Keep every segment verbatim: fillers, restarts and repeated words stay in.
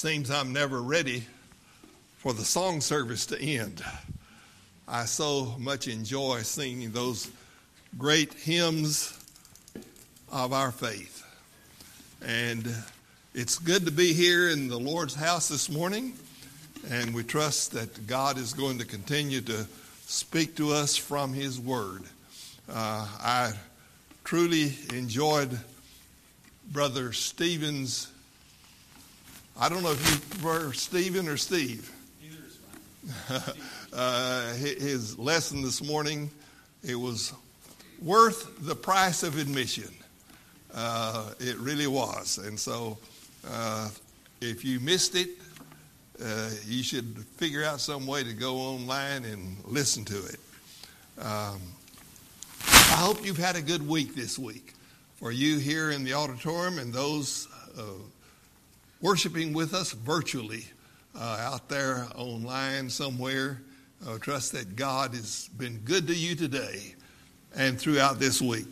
Seems I'm never ready for the song service to end. I so much enjoy singing those great hymns of our faith. And it's good to be here in the Lord's house this morning. And we trust that God is going to continue to speak to us from his word. Uh, I truly enjoyed Brother Stephen's. I don't know if you were Stephen or Steve. Neither is mine. uh, his lesson this morning, it was worth the price of admission. Uh, it really was. And so uh, if you missed it, Uh, you should figure out some way to go online and listen to it. Um, I hope you've had a good week this week. For you here in the auditorium and those uh, worshiping with us virtually uh, out there online somewhere, uh, trust that God has been good to you today and throughout this week.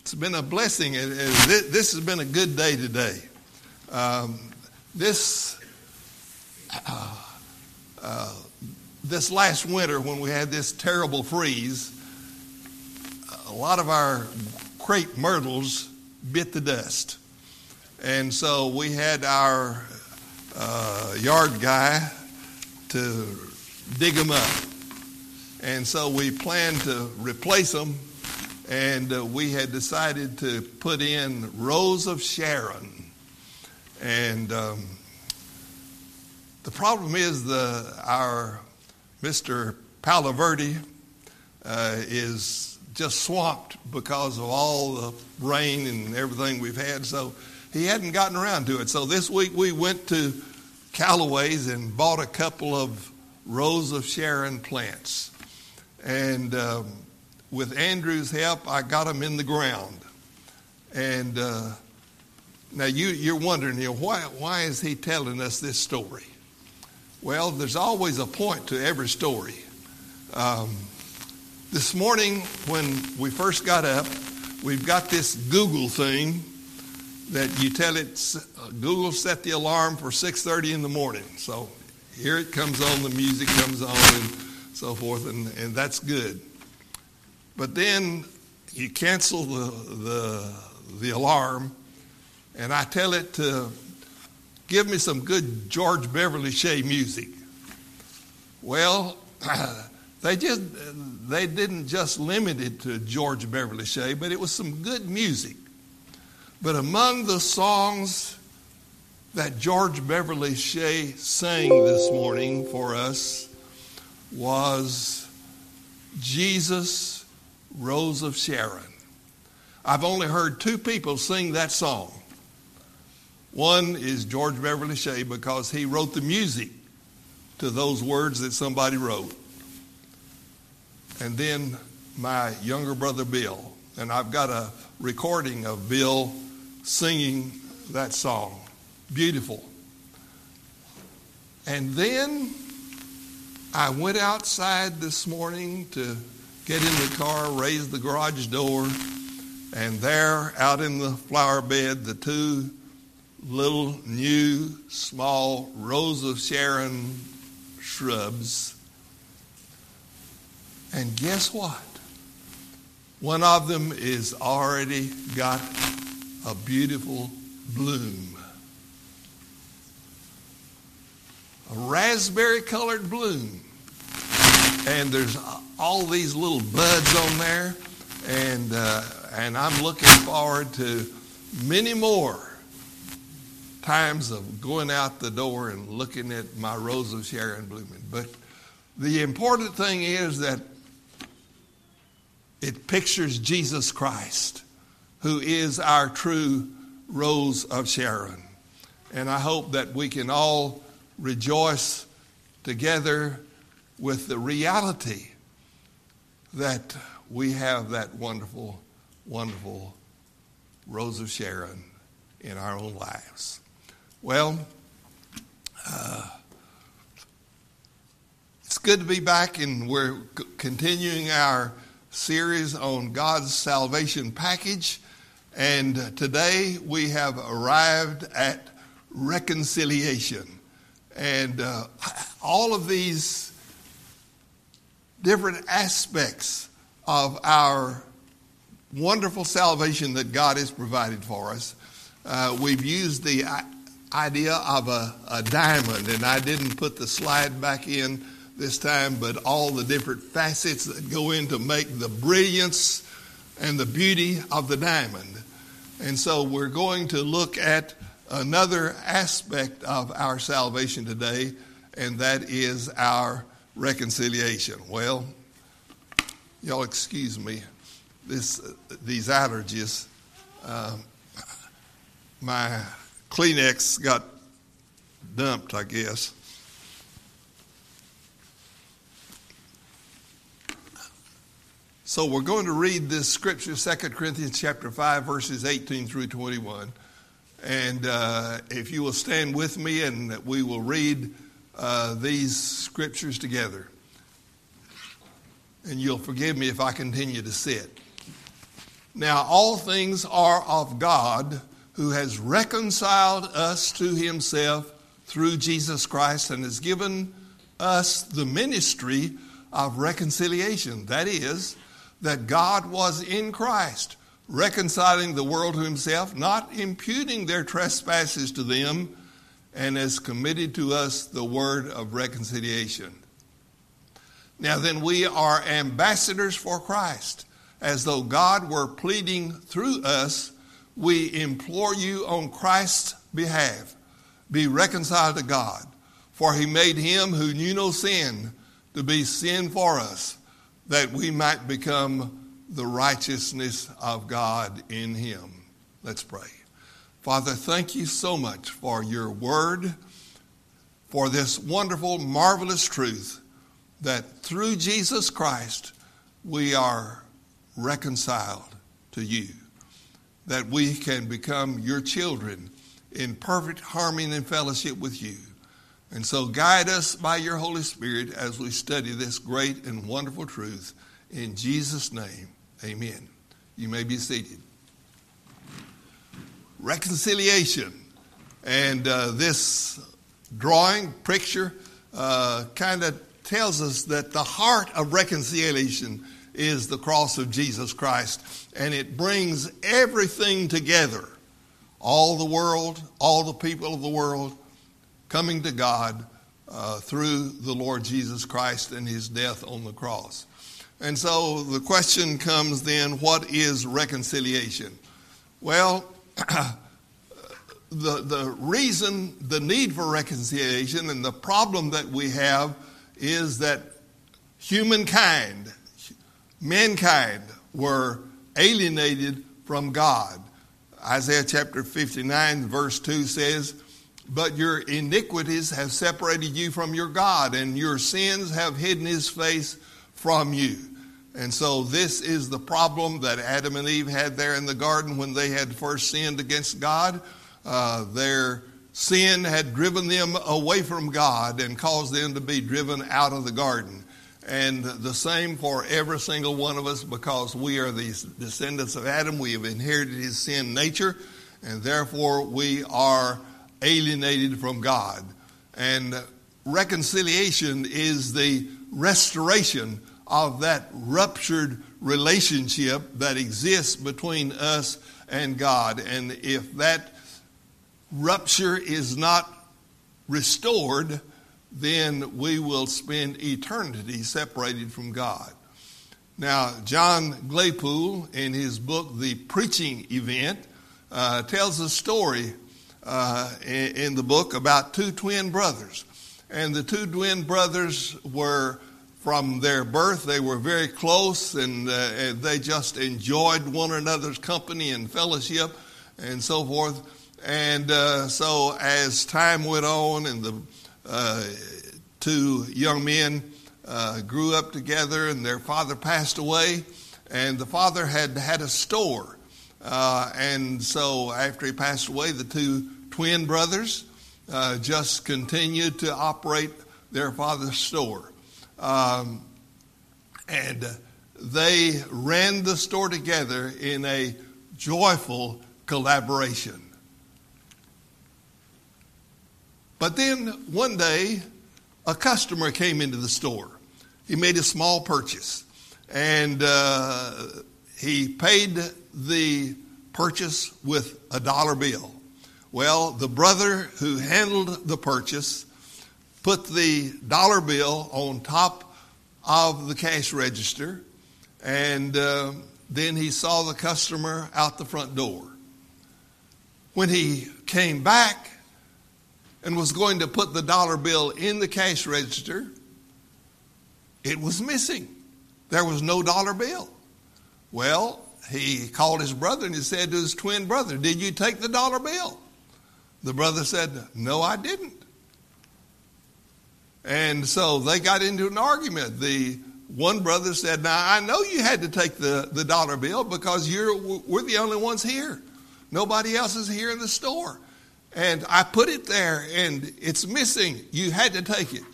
It's been a blessing. This has been a good day today. Um, this... Uh, uh, this last winter when we had this terrible freeze, a lot of our crepe myrtles bit the dust. And so we had our uh, yard guy to dig them up. And so we planned to replace them, and uh, we had decided to put in Rose of Sharon. And Um, The problem is the our Mister Paloverde uh, is just swamped because of all the rain and everything we've had. So he hadn't gotten around to it. So this week we went to Callaway's and bought a couple of Rose of Sharon plants. And um, with Andrew's help, I got them in the ground. And uh, now you, you're wondering, you know, why, why is he telling us this story? Well, there's always a point to every story. Um, this morning when we first got up, we've got this Google thing that you tell it, uh, Google set the alarm for six thirty in the morning. So here it comes on, the music comes on and so forth, and, and that's good. But then you cancel the, the, the alarm, and I tell it to give me some good George Beverly Shea music. Well, they just they didn't just limit it to George Beverly Shea, but it was some good music. But among the songs that George Beverly Shea sang this morning for us was Jesus, Rose of Sharon. I've only heard two people sing that song. One is George Beverly Shea because he wrote the music to those words that somebody wrote. And then my younger brother Bill. And I've got a recording of Bill singing that song. Beautiful. And then I went outside this morning to get in the car, raise the garage door, and there out in the flower bed, the two little new small Rose of Sharon shrubs. And guess what? One of them is already got a beautiful bloom. A raspberry colored bloom. And there's all these little buds on there. And, uh, and I'm looking forward to many more times of going out the door and looking at my Rose of Sharon blooming. But the important thing is that it pictures Jesus Christ, who is our true Rose of Sharon. And I hope that we can all rejoice together with the reality that we have that wonderful, wonderful Rose of Sharon in our own lives. Well, uh, it's good to be back, and we're c- continuing our series on God's salvation package. And today we have arrived at reconciliation. And uh, all of these different aspects of our wonderful salvation that God has provided for us, uh, we've used the idea of a, a diamond, and I didn't put the slide back in this time, but all the different facets that go in to make the brilliance and the beauty of the diamond. And so we're going to look at another aspect of our salvation today, and that is our reconciliation. Well, y'all excuse me, this these allergies. Uh, my Kleenex got dumped, I guess. So we're going to read this scripture, Second Corinthians chapter five, verses eighteen through twenty-one. And uh, if you will stand with me, and we will read uh, these scriptures together. And you'll forgive me if I continue to sit. Now all things are of God, who has reconciled us to himself through Jesus Christ, and has given us the ministry of reconciliation. That is, that God was in Christ, reconciling the world to himself, not imputing their trespasses to them, and has committed to us the word of reconciliation. Now then, we are ambassadors for Christ, as though God were pleading through us. We implore you on Christ's behalf, be reconciled to God, for he made him who knew no sin to be sin for us, that we might become the righteousness of God in him. Let's pray. Father, thank you so much for your word, for this wonderful, marvelous truth that through Jesus Christ we are reconciled to you, that we can become your children in perfect harmony and fellowship with you. And so guide us by your Holy Spirit as we study this great and wonderful truth. In Jesus' name, amen. You may be seated. Reconciliation. And uh, this drawing, picture, uh, kind of tells us that the heart of reconciliation is the cross of Jesus Christ. And it brings everything together. All the world, all the people of the world, coming to God uh, through the Lord Jesus Christ and his death on the cross. And so the question comes then, what is reconciliation? Well, the, the reason, the need for reconciliation and the problem that we have is that humankind, mankind were alienated from God. Isaiah chapter fifty-nine verse two says, "But your iniquities have separated you from your God, and your sins have hidden his face from you." And so this is the problem that Adam and Eve had there in the garden when they had first sinned against God. Uh, their sin had driven them away from God and caused them to be driven out of the garden. And the same for every single one of us, because we are the descendants of Adam. We have inherited his sin nature, and therefore we are alienated from God. And reconciliation is the restoration of that ruptured relationship that exists between us and God. And if that rupture is not restored, then we will spend eternity separated from God. Now, John Glaypool, in his book, The Preaching Event, uh, tells a story Uh, in, in the book about two twin brothers. And the two twin brothers were, from their birth, they were very close, and uh, and they just enjoyed one another's company and fellowship and so forth. And uh, so as time went on and the uh, two young men uh, grew up together, and their father passed away, and the father had had a store. Uh, and so after he passed away, the two twin brothers uh, just continued to operate their father's store. Um, and they ran the store together in a joyful collaboration. But then one day, a customer came into the store. He made a small purchase. And uh, he paid the purchase with a dollar bill. Well, the brother who handled the purchase put the dollar bill on top of the cash register. And uh, then he saw the customer out the front door. When he came back and was going to put the dollar bill in the cash register, it was missing. There was no dollar bill. Well, he called his brother and he said to his twin brother, "Did you take the dollar bill?" The brother said, "No, I didn't." And so they got into an argument. The one brother said, "Now, I know you had to take the, the dollar bill because you're we're the only ones here. Nobody else is here in the store. And I put it there and it's missing. You had to take it."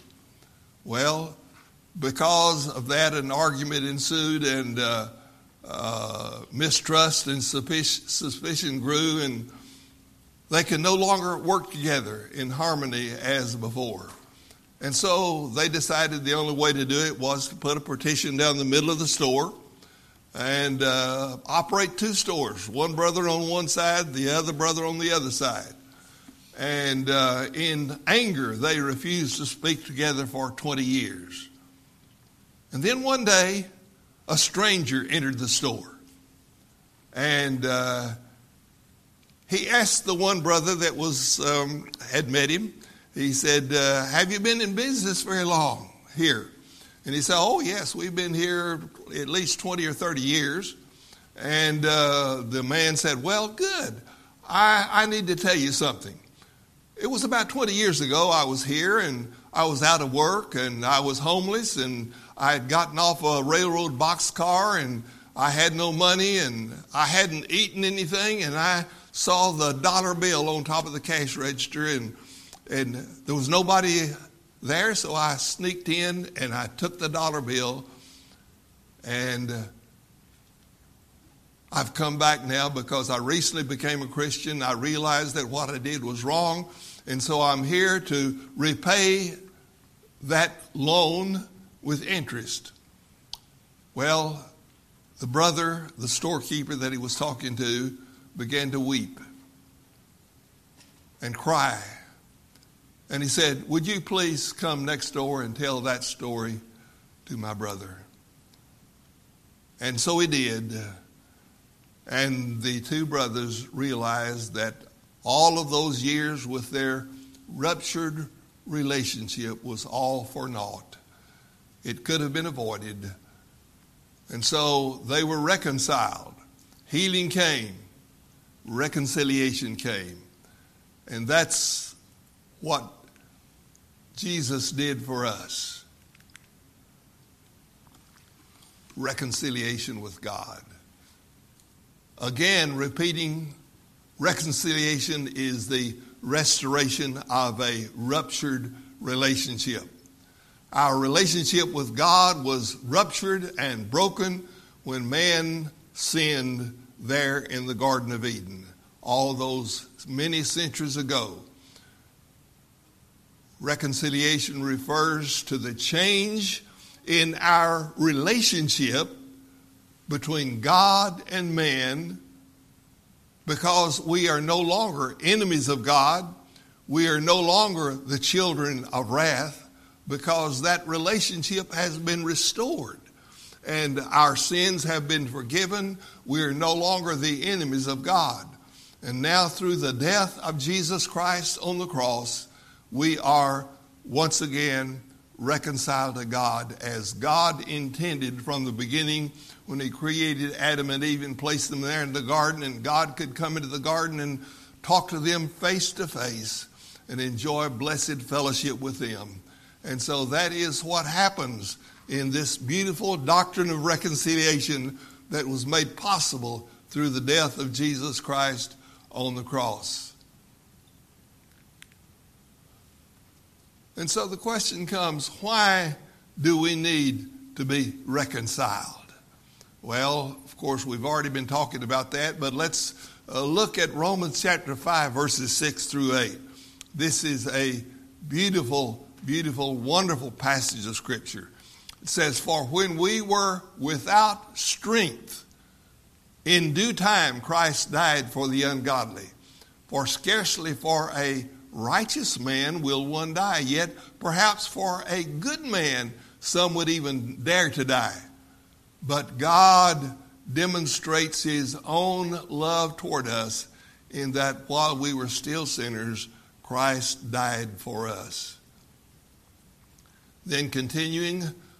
Well, because of that, an argument ensued, and uh, uh, mistrust and suspicion grew, and they could no longer work together in harmony as before. And so they decided the only way to do it was to put a partition down the middle of the store and uh, operate two stores, one brother on one side, the other brother on the other side. And uh, in anger, they refused to speak together for twenty years. And then one day, a stranger entered the store. And uh, he asked the one brother that was um, had met him, he said, uh, "Have you been in business very long here?" And he said, "Oh, yes, we've been here at least twenty or thirty years. And uh, the man said, "Well, good. I, I need to tell you something. It was about twenty years ago I was here, and I was out of work, and I was homeless, and I had gotten off a railroad boxcar, and I had no money, and I hadn't eaten anything, and I saw the dollar bill on top of the cash register, and and there was nobody there, so I sneaked in, and I took the dollar bill, and I've come back now because I recently became a Christian. I realized that what I did was wrong, and so I'm here to repay that loan with interest." Well, the brother, the storekeeper that he was talking to, began to weep and cry. And he said, "Would you please come next door and tell that story to my brother?" And so he did. And the two brothers realized that all of those years with their ruptured relationship was all for naught. It could have been avoided. And so they were reconciled. Healing came. Reconciliation came. And that's what Jesus did for us. Reconciliation with God. Again, repeating, reconciliation is the restoration of a ruptured relationship. Our relationship with God was ruptured and broken when man sinned there in the Garden of Eden all those many centuries ago. Reconciliation refers to the change in our relationship between God and man, because we are no longer enemies of God. We are no longer the children of wrath, because that relationship has been restored and our sins have been forgiven. We are no longer the enemies of God. And now through the death of Jesus Christ on the cross, we are once again reconciled to God as God intended from the beginning when he created Adam and Eve and placed them there in the garden, and God could come into the garden and talk to them face to face and enjoy blessed fellowship with them. And so that is what happens in this beautiful doctrine of reconciliation that was made possible through the death of Jesus Christ on the cross. And so the question comes, why do we need to be reconciled? Well, of course, we've already been talking about that, but let's uh, look at Romans chapter five, verses six through eight. This is a beautiful, beautiful, wonderful passage of Scripture. It says, "For when we were without strength, in due time Christ died for the ungodly. For scarcely for a righteous man will one die, yet perhaps for a good man some would even dare to die. But God demonstrates his own love toward us in that while we were still sinners, Christ died for us." Then continuing,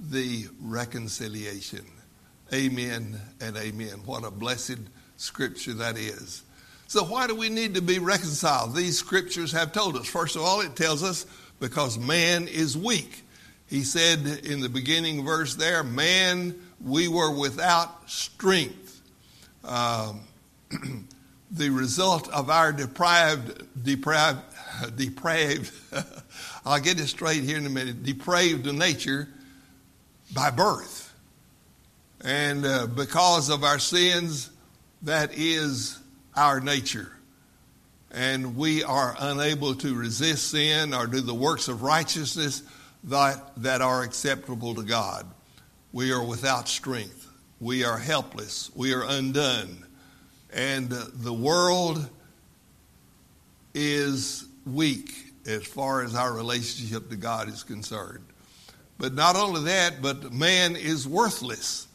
the reconciliation." Amen and amen. What a blessed scripture that is. So why do we need to be reconciled? These scriptures have told us. First of all, it tells us because man is weak. He said in the beginning verse there, man, we were without strength. Um, the result of our deprived, deprived, depraved, I'll get it straight here in a minute, depraved nature by birth. And uh, because of our sins, that is our nature, and we are unable to resist sin or do the works of righteousness that, that are acceptable to God. We are without strength. We are helpless. We are undone. And uh, the world is weak as far as our relationship to God is concerned. But not only that, but man is worthless.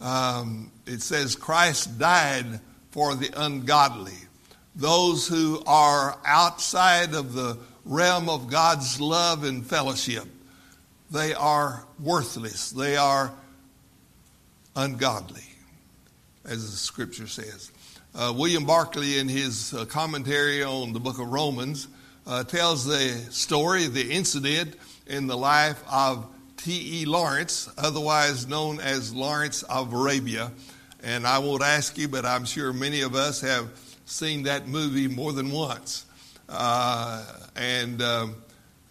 Um, it says Christ died for the ungodly, those who are outside of the realm of God's love and fellowship. They are worthless. They are ungodly, as the scripture says. Uh, William Barclay, in his uh, commentary on the book of Romans, uh, tells the story, the incident in the life of T E Lawrence, otherwise known as Lawrence of Arabia. And I won't ask you, but I'm sure many of us have seen that movie more than once. Uh, and um,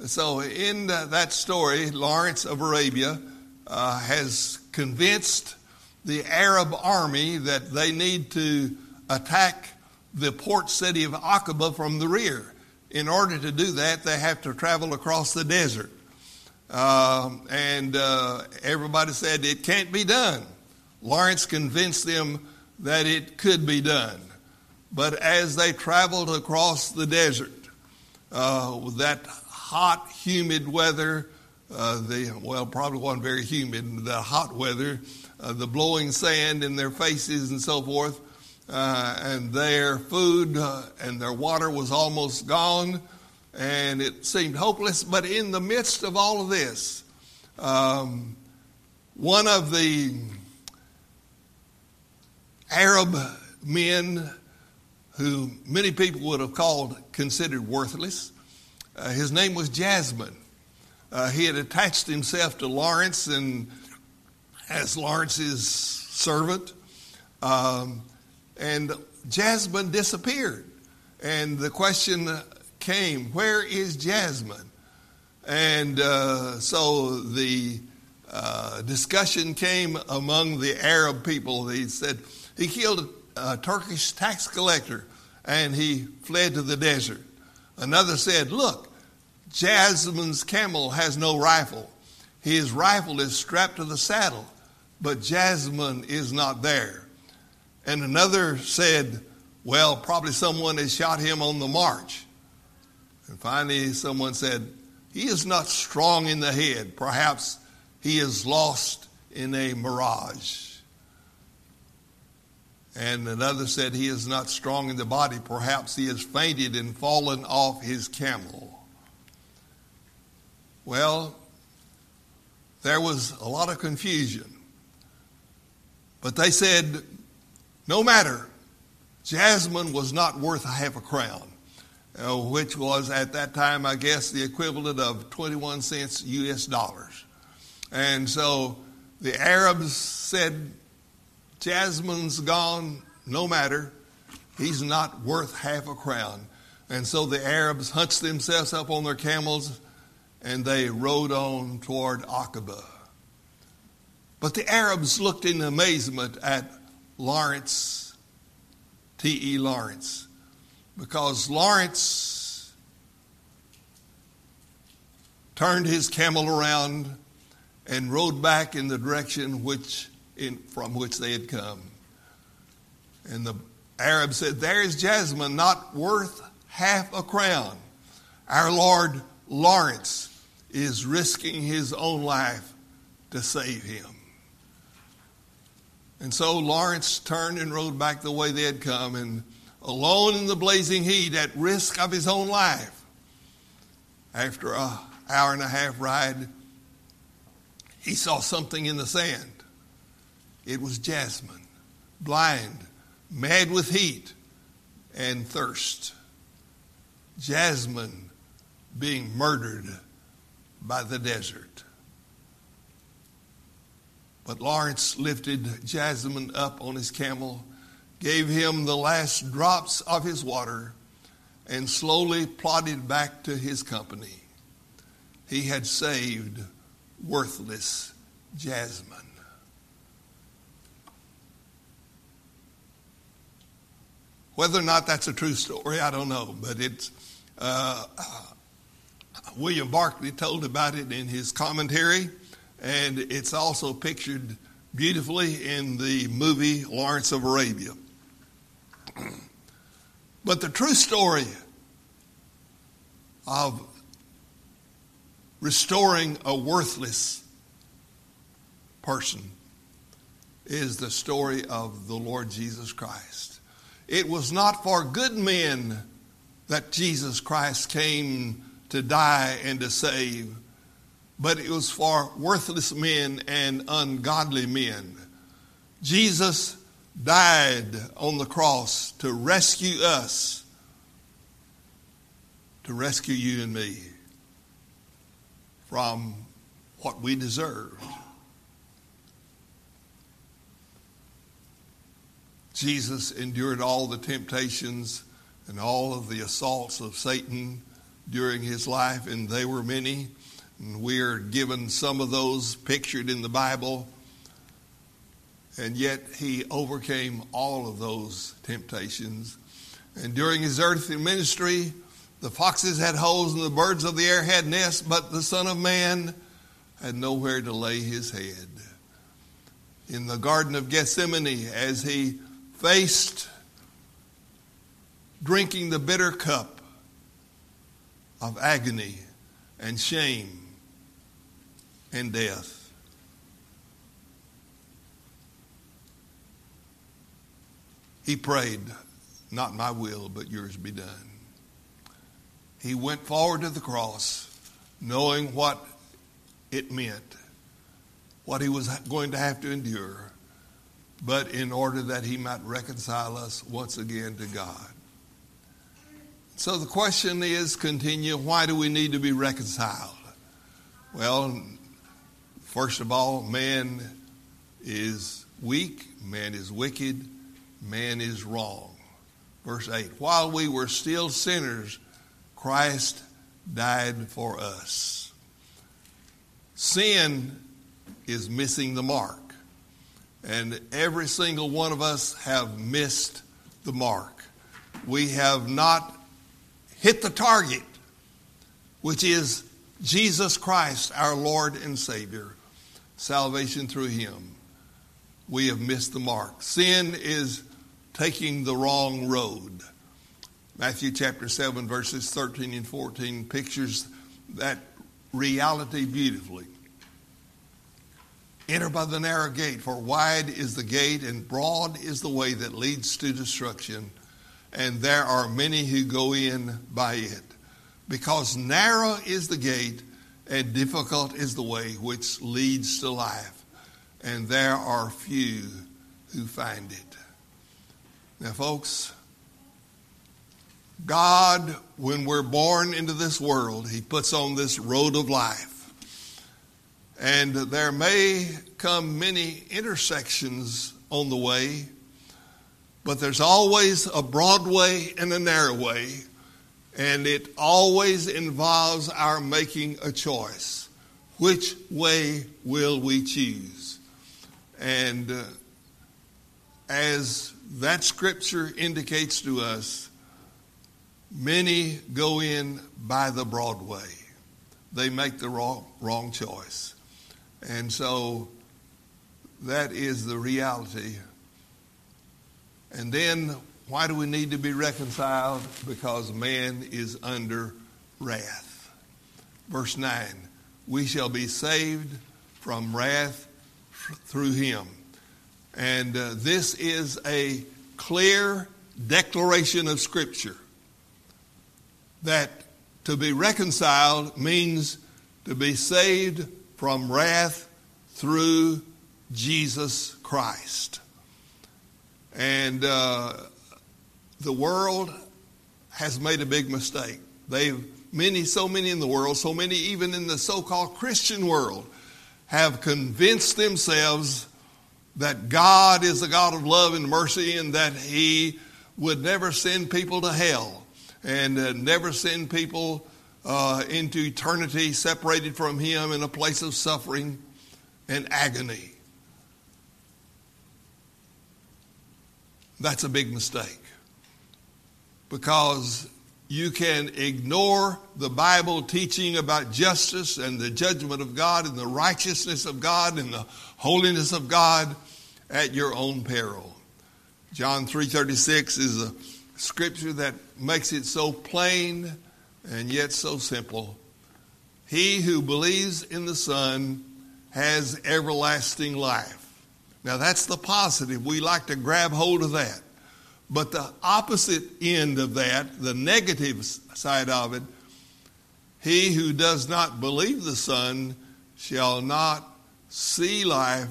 so in the, that story, Lawrence of Arabia uh, has convinced the Arab army that they need to attack the port city of Aqaba from the rear. In order to do that, they have to travel across the desert. Uh, and uh, everybody said, it can't be done. Lawrence convinced them that it could be done. But as they traveled across the desert, uh, with that hot, humid weather, uh, the, well, probably wasn't very humid, the hot weather, uh, the blowing sand in their faces and so forth, uh, and their food uh, and their water was almost gone, and it seemed hopeless. But in the midst of all of this, um, one of the Arab men who many people would have called, considered worthless. Uh, his name was Jasmine. Uh, he had attached himself to Lawrence and as Lawrence's servant. Um, and Jasmine disappeared. And the question came, where is Jasmine? And uh, so the uh, discussion came among the Arab people. They said, he killed a Turkish tax collector and he fled to the desert. Another said, look, Jasmine's camel has no rifle. His rifle is strapped to the saddle, but Jasmine is not there. And another said, well, probably someone has shot him on the march. And finally someone said, he is not strong in the head. Perhaps he is lost in a mirage. And another said, he is not strong in the body. Perhaps he has fainted and fallen off his camel. Well, there was a lot of confusion. But they said, no matter. Jasmine was not worth a half a crown. uh, which was at that time, I guess, the equivalent of twenty-one cents U S dollars. And so the Arabs said, Jasmine's gone, no matter. He's not worth half a crown. And so the Arabs hunched themselves up on their camels and they rode on toward Aqaba. But the Arabs looked in amazement at Lawrence, T E Lawrence, because Lawrence turned his camel around and rode back in the direction which in, from which they had come. And the Arab said, there is Jasmine, not worth half a crown. Our Lord Lawrence is risking his own life to save him. And so Lawrence turned and rode back the way they had come, and alone in the blazing heat at risk of his own life, after an hour and a half ride, he saw something in the sand. It was Jasmine, blind, mad with heat and thirst. Jasmine being murdered by the desert. But Lawrence lifted Jasmine up on his camel, gave him the last drops of his water, and slowly plodded back to his company. He had saved worthless Jasmine. Whether or not that's a true story, I don't know. But it's, uh, William Barclay told about it in his commentary. And it's also pictured beautifully in the movie Lawrence of Arabia. But the true story of restoring a worthless person is the story of the Lord Jesus Christ. It was not for good men that Jesus Christ came to die and to save, but it was for worthless men and ungodly men. Jesus died on the cross to rescue us, to rescue you and me from what we deserved. Jesus endured all the temptations and all of the assaults of Satan during his life, and they were many. And we are given some of those pictured in the Bible. And yet he overcame all of those temptations. And during his earthly ministry, the foxes had holes and the birds of the air had nests, but the Son of Man had nowhere to lay his head. In the Garden of Gethsemane, as he faced drinking the bitter cup of agony and shame and death. He prayed, not my will, but yours be done. He went forward to the cross, knowing what it meant, what he was going to have to endure, but in order that he might reconcile us once again to God. So the question is, continue, why do we need to be reconciled? Well, first of all, man is weak, man is wicked, man is wrong. Verse eight, while we were still sinners, Christ died for us. Sin is missing the mark. And every single one of us have missed the mark. We have not hit the target, which is Jesus Christ, our Lord and Savior, salvation through him. We have missed the mark. Sin is taking the wrong road. Matthew chapter seven, verses thirteen and fourteen pictures that reality beautifully. Enter by the narrow gate, for wide is the gate and broad is the way that leads to destruction, and there are many who go in by it. Because narrow is the gate and difficult is the way which leads to life, and there are few who find it. Now, folks, God, when we're born into this world, he puts on this road of life. And there may come many intersections on the way, but there's always a broad way and a narrow way, and it always involves our making a choice. Which way will we choose? And uh, as that scripture indicates to us, many go in by the broad way. They make the wrong, wrong choice. And so that is the reality. And then why do we need to be reconciled? Because man is under wrath. Verse nine, we shall be saved from wrath through him. And uh, this is a clear declaration of Scripture that to be reconciled means to be saved from wrath through Jesus Christ. And uh, the world has made a big mistake. They've many, so many in the world, so many even in the so-called Christian world, have convinced themselves that God is a God of love and mercy and that he would never send people to hell and uh, never send people uh, into eternity separated from him in a place of suffering and agony. That's a big mistake, because you can ignore the Bible teaching about justice and the judgment of God and the righteousness of God and the holiness of God at your own peril. John three thirty-six is a scripture that makes it so plain and yet so simple. He who believes in the Son has everlasting life. Now that's the positive. We like to grab hold of that. But the opposite end of that, the negative side of it, he who does not believe the Son shall not see life,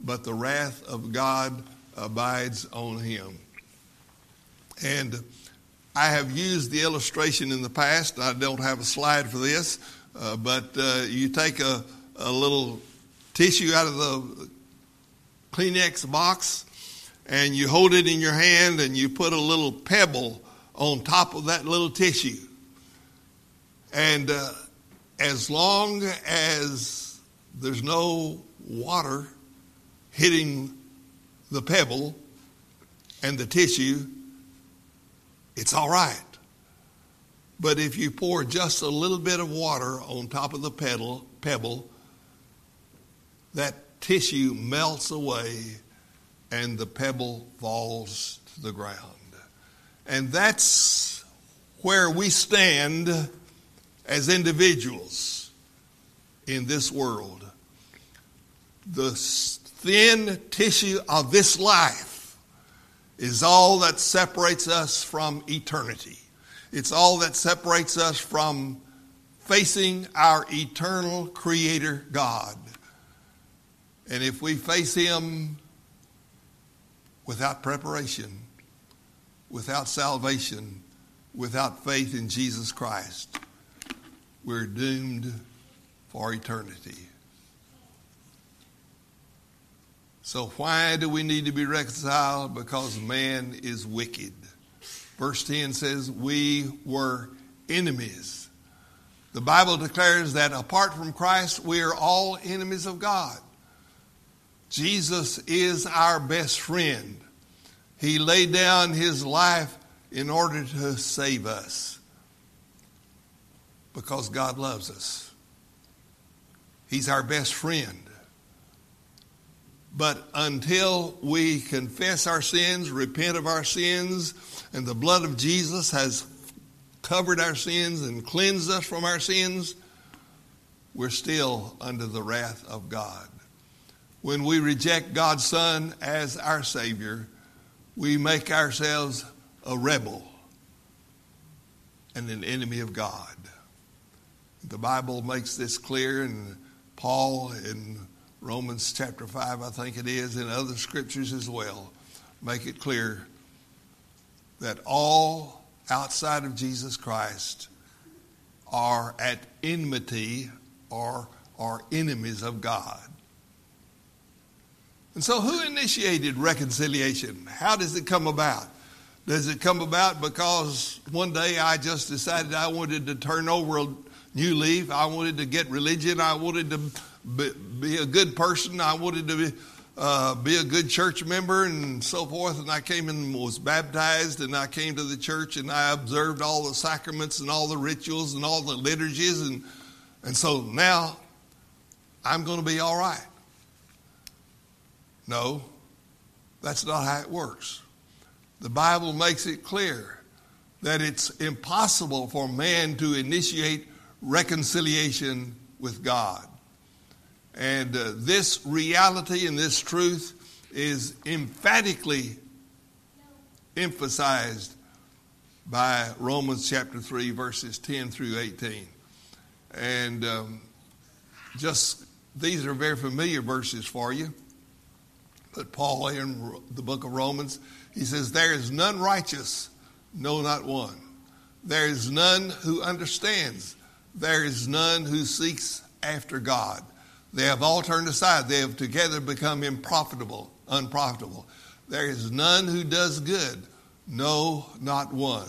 but the wrath of God abides on him. And I have used the illustration in the past. I don't have a slide for this, uh, but uh, you take a, a little tissue out of the Kleenex box and you hold it in your hand and you put a little pebble on top of that little tissue. And uh, as long as there's no water hitting the pebble and the tissue, it's all right. But if you pour just a little bit of water on top of the pebble, pebble, that tissue melts away and the pebble falls to the ground. And that's where we stand as individuals in this world. The thin tissue of this life is all that separates us from eternity. It's all that separates us from facing our eternal Creator God. And if we face him without preparation, without salvation, without faith in Jesus Christ, we're doomed for eternity. So why do we need to be reconciled? Because man is wicked. Verse ten says, we were enemies. The Bible declares that apart from Christ, we are all enemies of God. Jesus is our best friend. He laid down his life in order to save us, because God loves us. He's our best friend. But until we confess our sins, repent of our sins, and the blood of Jesus has covered our sins and cleansed us from our sins, we're still under the wrath of God. When we reject God's Son as our Savior, we make ourselves a rebel and an enemy of God. The Bible makes this clear, and Paul in Romans chapter five, I think it is, and other scriptures as well, make it clear that all outside of Jesus Christ are at enmity or are enemies of God. And so who initiated reconciliation? How does it come about? Does it come about because one day I just decided I wanted to turn over a new leaf? I wanted to get religion. I wanted to be, be a good person. I wanted to be, uh, be a good church member and so forth. And I came and was baptized, and I came to the church, and I observed all the sacraments and all the rituals and all the liturgies. And, and so now I'm going to be all right. No, that's not how it works. The Bible makes it clear that it's impossible for man to initiate reconciliation with God. And uh, this reality and this truth is emphatically emphasized by Romans chapter three, verses ten through eighteen. And um, just these are very familiar verses for you. But Paul in the book of Romans, he says, there is none righteous, no, not one. There is none who understands. There is none who seeks after God. They have all turned aside. They have together become unprofitable, unprofitable. There is none who does good, no, not one.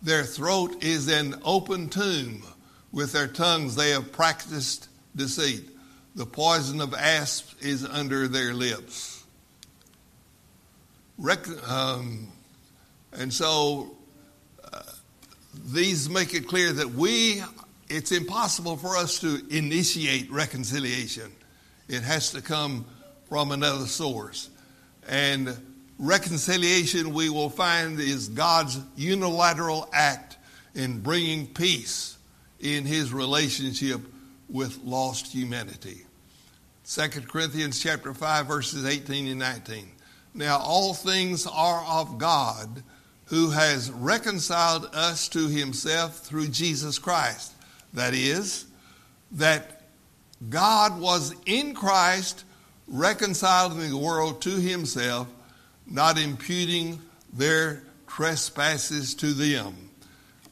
Their throat is an open tomb. With their tongues they have practiced deceit. The poison of asps is under their lips. Um, and so uh, these make it clear that we, it's impossible for us to initiate reconciliation. It has to come from another source. And reconciliation, we will find, is God's unilateral act in bringing peace in his relationship with lost humanity. Second Corinthians chapter five, verses eighteen and nineteen. Now all things are of God, who has reconciled us to himself through Jesus Christ. That is, that God was in Christ reconciling the world to himself, not imputing their trespasses to them.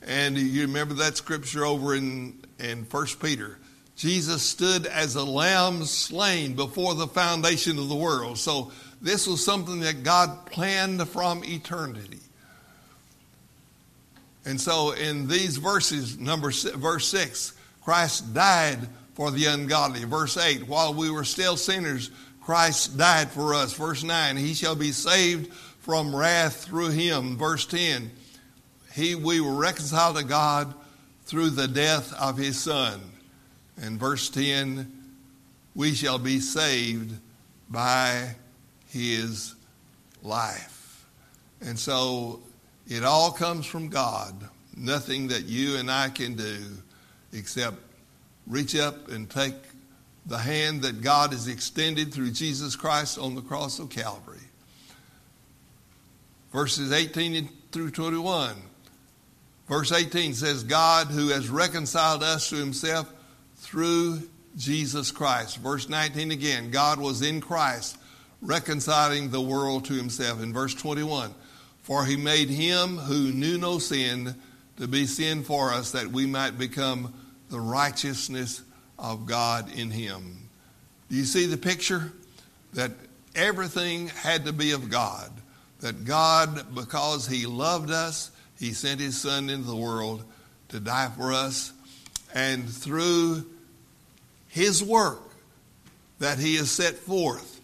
And you remember that scripture over in, in First Peter. Jesus stood as a lamb slain before the foundation of the world. So this was something that God planned from eternity. And so in these verses, number six, verse six, Christ died for the ungodly. Verse eight, while we were still sinners, Christ died for us. Verse nine, he shall be saved from wrath through him. Verse ten, he, we were reconciled to God through the death of his son. And verse ten, we shall be saved by his life. And so it all comes from God. Nothing that you and I can do except reach up and take the hand that God has extended through Jesus Christ on the cross of Calvary. Verses eighteen through twenty-one. Verse eighteen says, God who has reconciled us to himself through Jesus Christ. Verse nineteen again, God was in Christ reconciling the world to himself. In verse twenty-one, for he made him who knew no sin to be sin for us, that we might become the righteousness of God in him. Do you see the picture? That everything had to be of God. That God, because he loved us, he sent his son into the world to die for us. And through his work that he has set forth,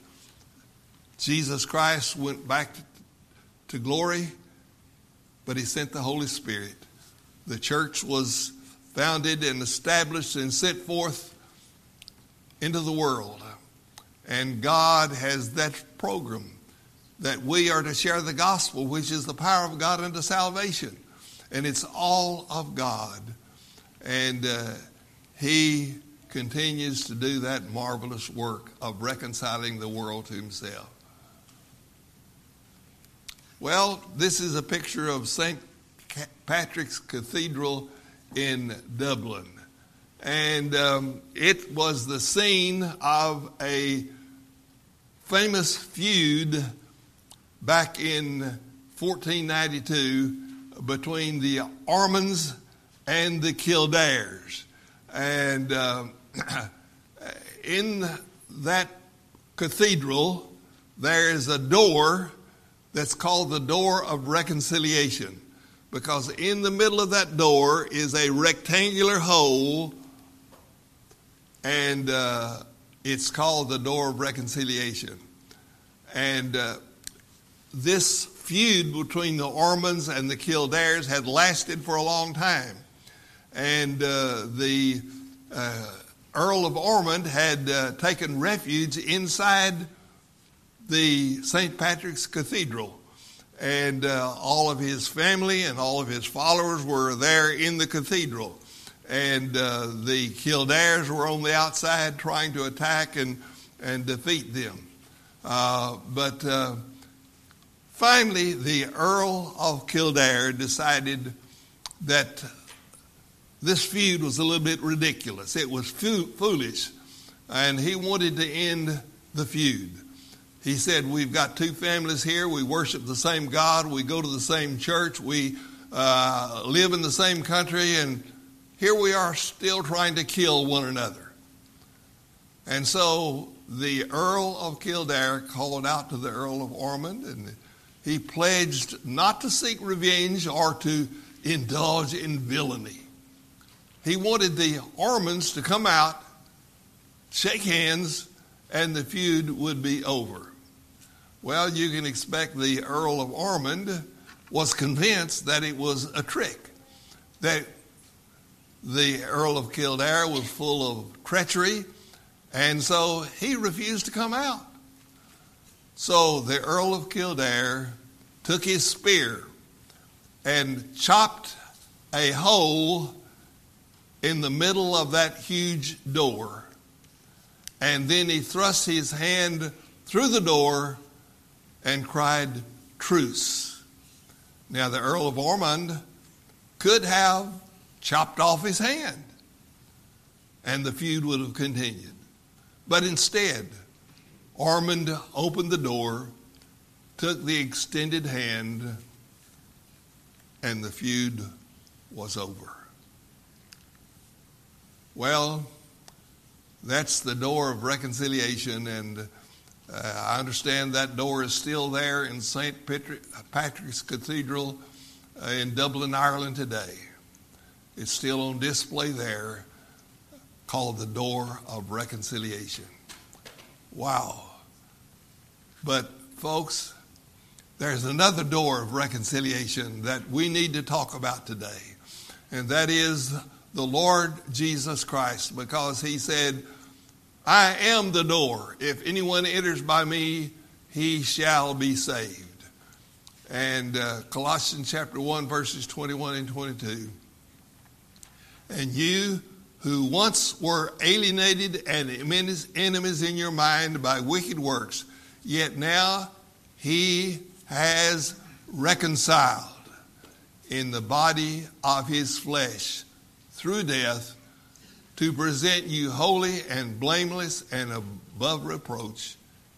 Jesus Christ went back to glory, but he sent the Holy Spirit. The church was founded and established and sent forth into the world. And God has that program that we are to share the gospel, which is the power of God unto salvation. And it's all of God. And uh, he continues to do that marvelous work of reconciling the world to himself. Well, this is a picture of Saint Patrick's Cathedral in Dublin. And um, it was the scene of a famous feud back in fourteen ninety-two between the Ormonds and the Kildares. And uh, in that cathedral, there is a door that's called the Door of Reconciliation, because in the middle of that door is a rectangular hole, and uh, it's called the Door of Reconciliation. And uh, this feud between the Ormonds and the Kildares had lasted for a long time. And uh, the uh, Earl of Ormond had uh, taken refuge inside the Saint Patrick's Cathedral. And uh, all of his family and all of his followers were there in the cathedral. And uh, the Kildares were on the outside trying to attack and, and defeat them. Uh, but uh, finally, the Earl of Kildare decided that this feud was a little bit ridiculous. It was foo- foolish. And he wanted to end the feud. He said, we've got two families here. We worship the same God. We go to the same church. We uh, live in the same country. And here we are still trying to kill one another. And so the Earl of Kildare called out to the Earl of Ormond, and he pledged not to seek revenge or to indulge in villainy. He wanted the Ormonds to come out, shake hands, and the feud would be over. Well, you can expect the Earl of Ormond was convinced that it was a trick, that the Earl of Kildare was full of treachery, and so he refused to come out. So the Earl of Kildare took his spear and chopped a hole in the middle of that huge door, and then he thrust his hand through the door and cried, "Truce." Now the Earl of Ormond could have chopped off his hand, and the feud would have continued. But instead, Ormond opened the door, took the extended hand, and the feud was over. Well, that's the Door of Reconciliation, and uh, I understand that door is still there in Saint Patrick's Cathedral uh, in Dublin, Ireland today. It's still on display there, called the Door of Reconciliation. Wow. But folks, there's another door of reconciliation that we need to talk about today, and that is the Lord Jesus Christ, because he said, "I am the door. If anyone enters by me, he shall be saved." And uh, Colossians chapter one, verses twenty-one and twenty-two. "And you who once were alienated and enemies in your mind by wicked works, yet now he has reconciled in the body of his flesh through death, to present you holy and blameless and above reproach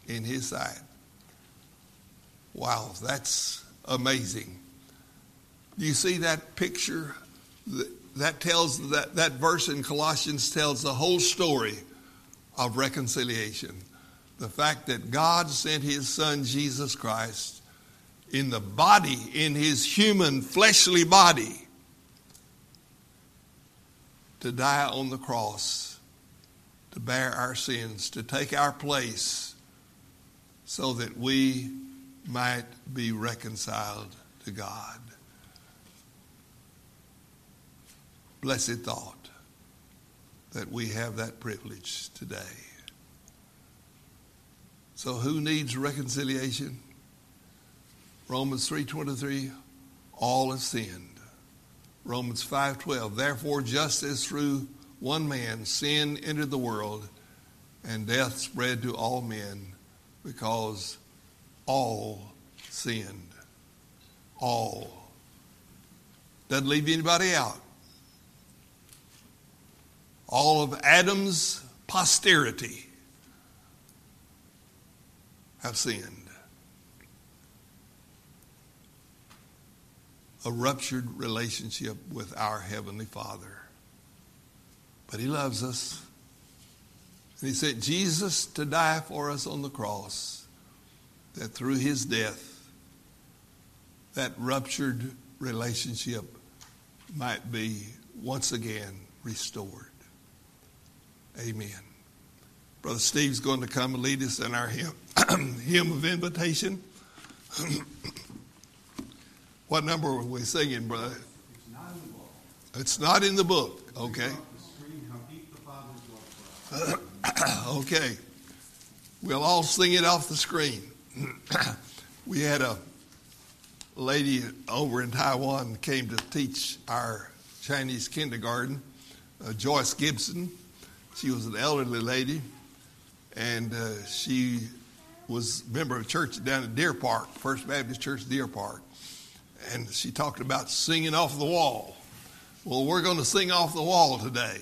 in his sight." Wow, that's amazing. Do you see that picture? That tells that, that verse in Colossians tells the whole story of reconciliation. The fact that God sent his son Jesus Christ in the body, in his human fleshly body, to die on the cross, to bear our sins, to take our place so that we might be reconciled to God. Blessed thought that we have that privilege today. So who needs reconciliation? Romans three twenty-three, all have sinned. Romans five twelve, "Therefore, just as through one man sin entered the world, and death spread to all men, because all sinned." All. Doesn't leave anybody out. All of Adam's posterity have sinned. a ruptured relationship with our Heavenly Father. But he loves us. And he sent Jesus to die for us on the cross, that through his death, that ruptured relationship might be once again restored. Amen. Brother Steve's going to come and lead us in our hymn, hymn of invitation. What number were we singing, brother? It's not in the book. It's not in the book. Okay. Okay. We'll all sing it off the screen. We had a lady over in Taiwan came to teach our Chinese kindergarten, uh, Joyce Gibson. She was an elderly lady, and uh, she was a member of a church down at Deer Park, First Baptist Church, Deer Park. And she talked about singing off the wall. Well, we're going to sing off the wall today.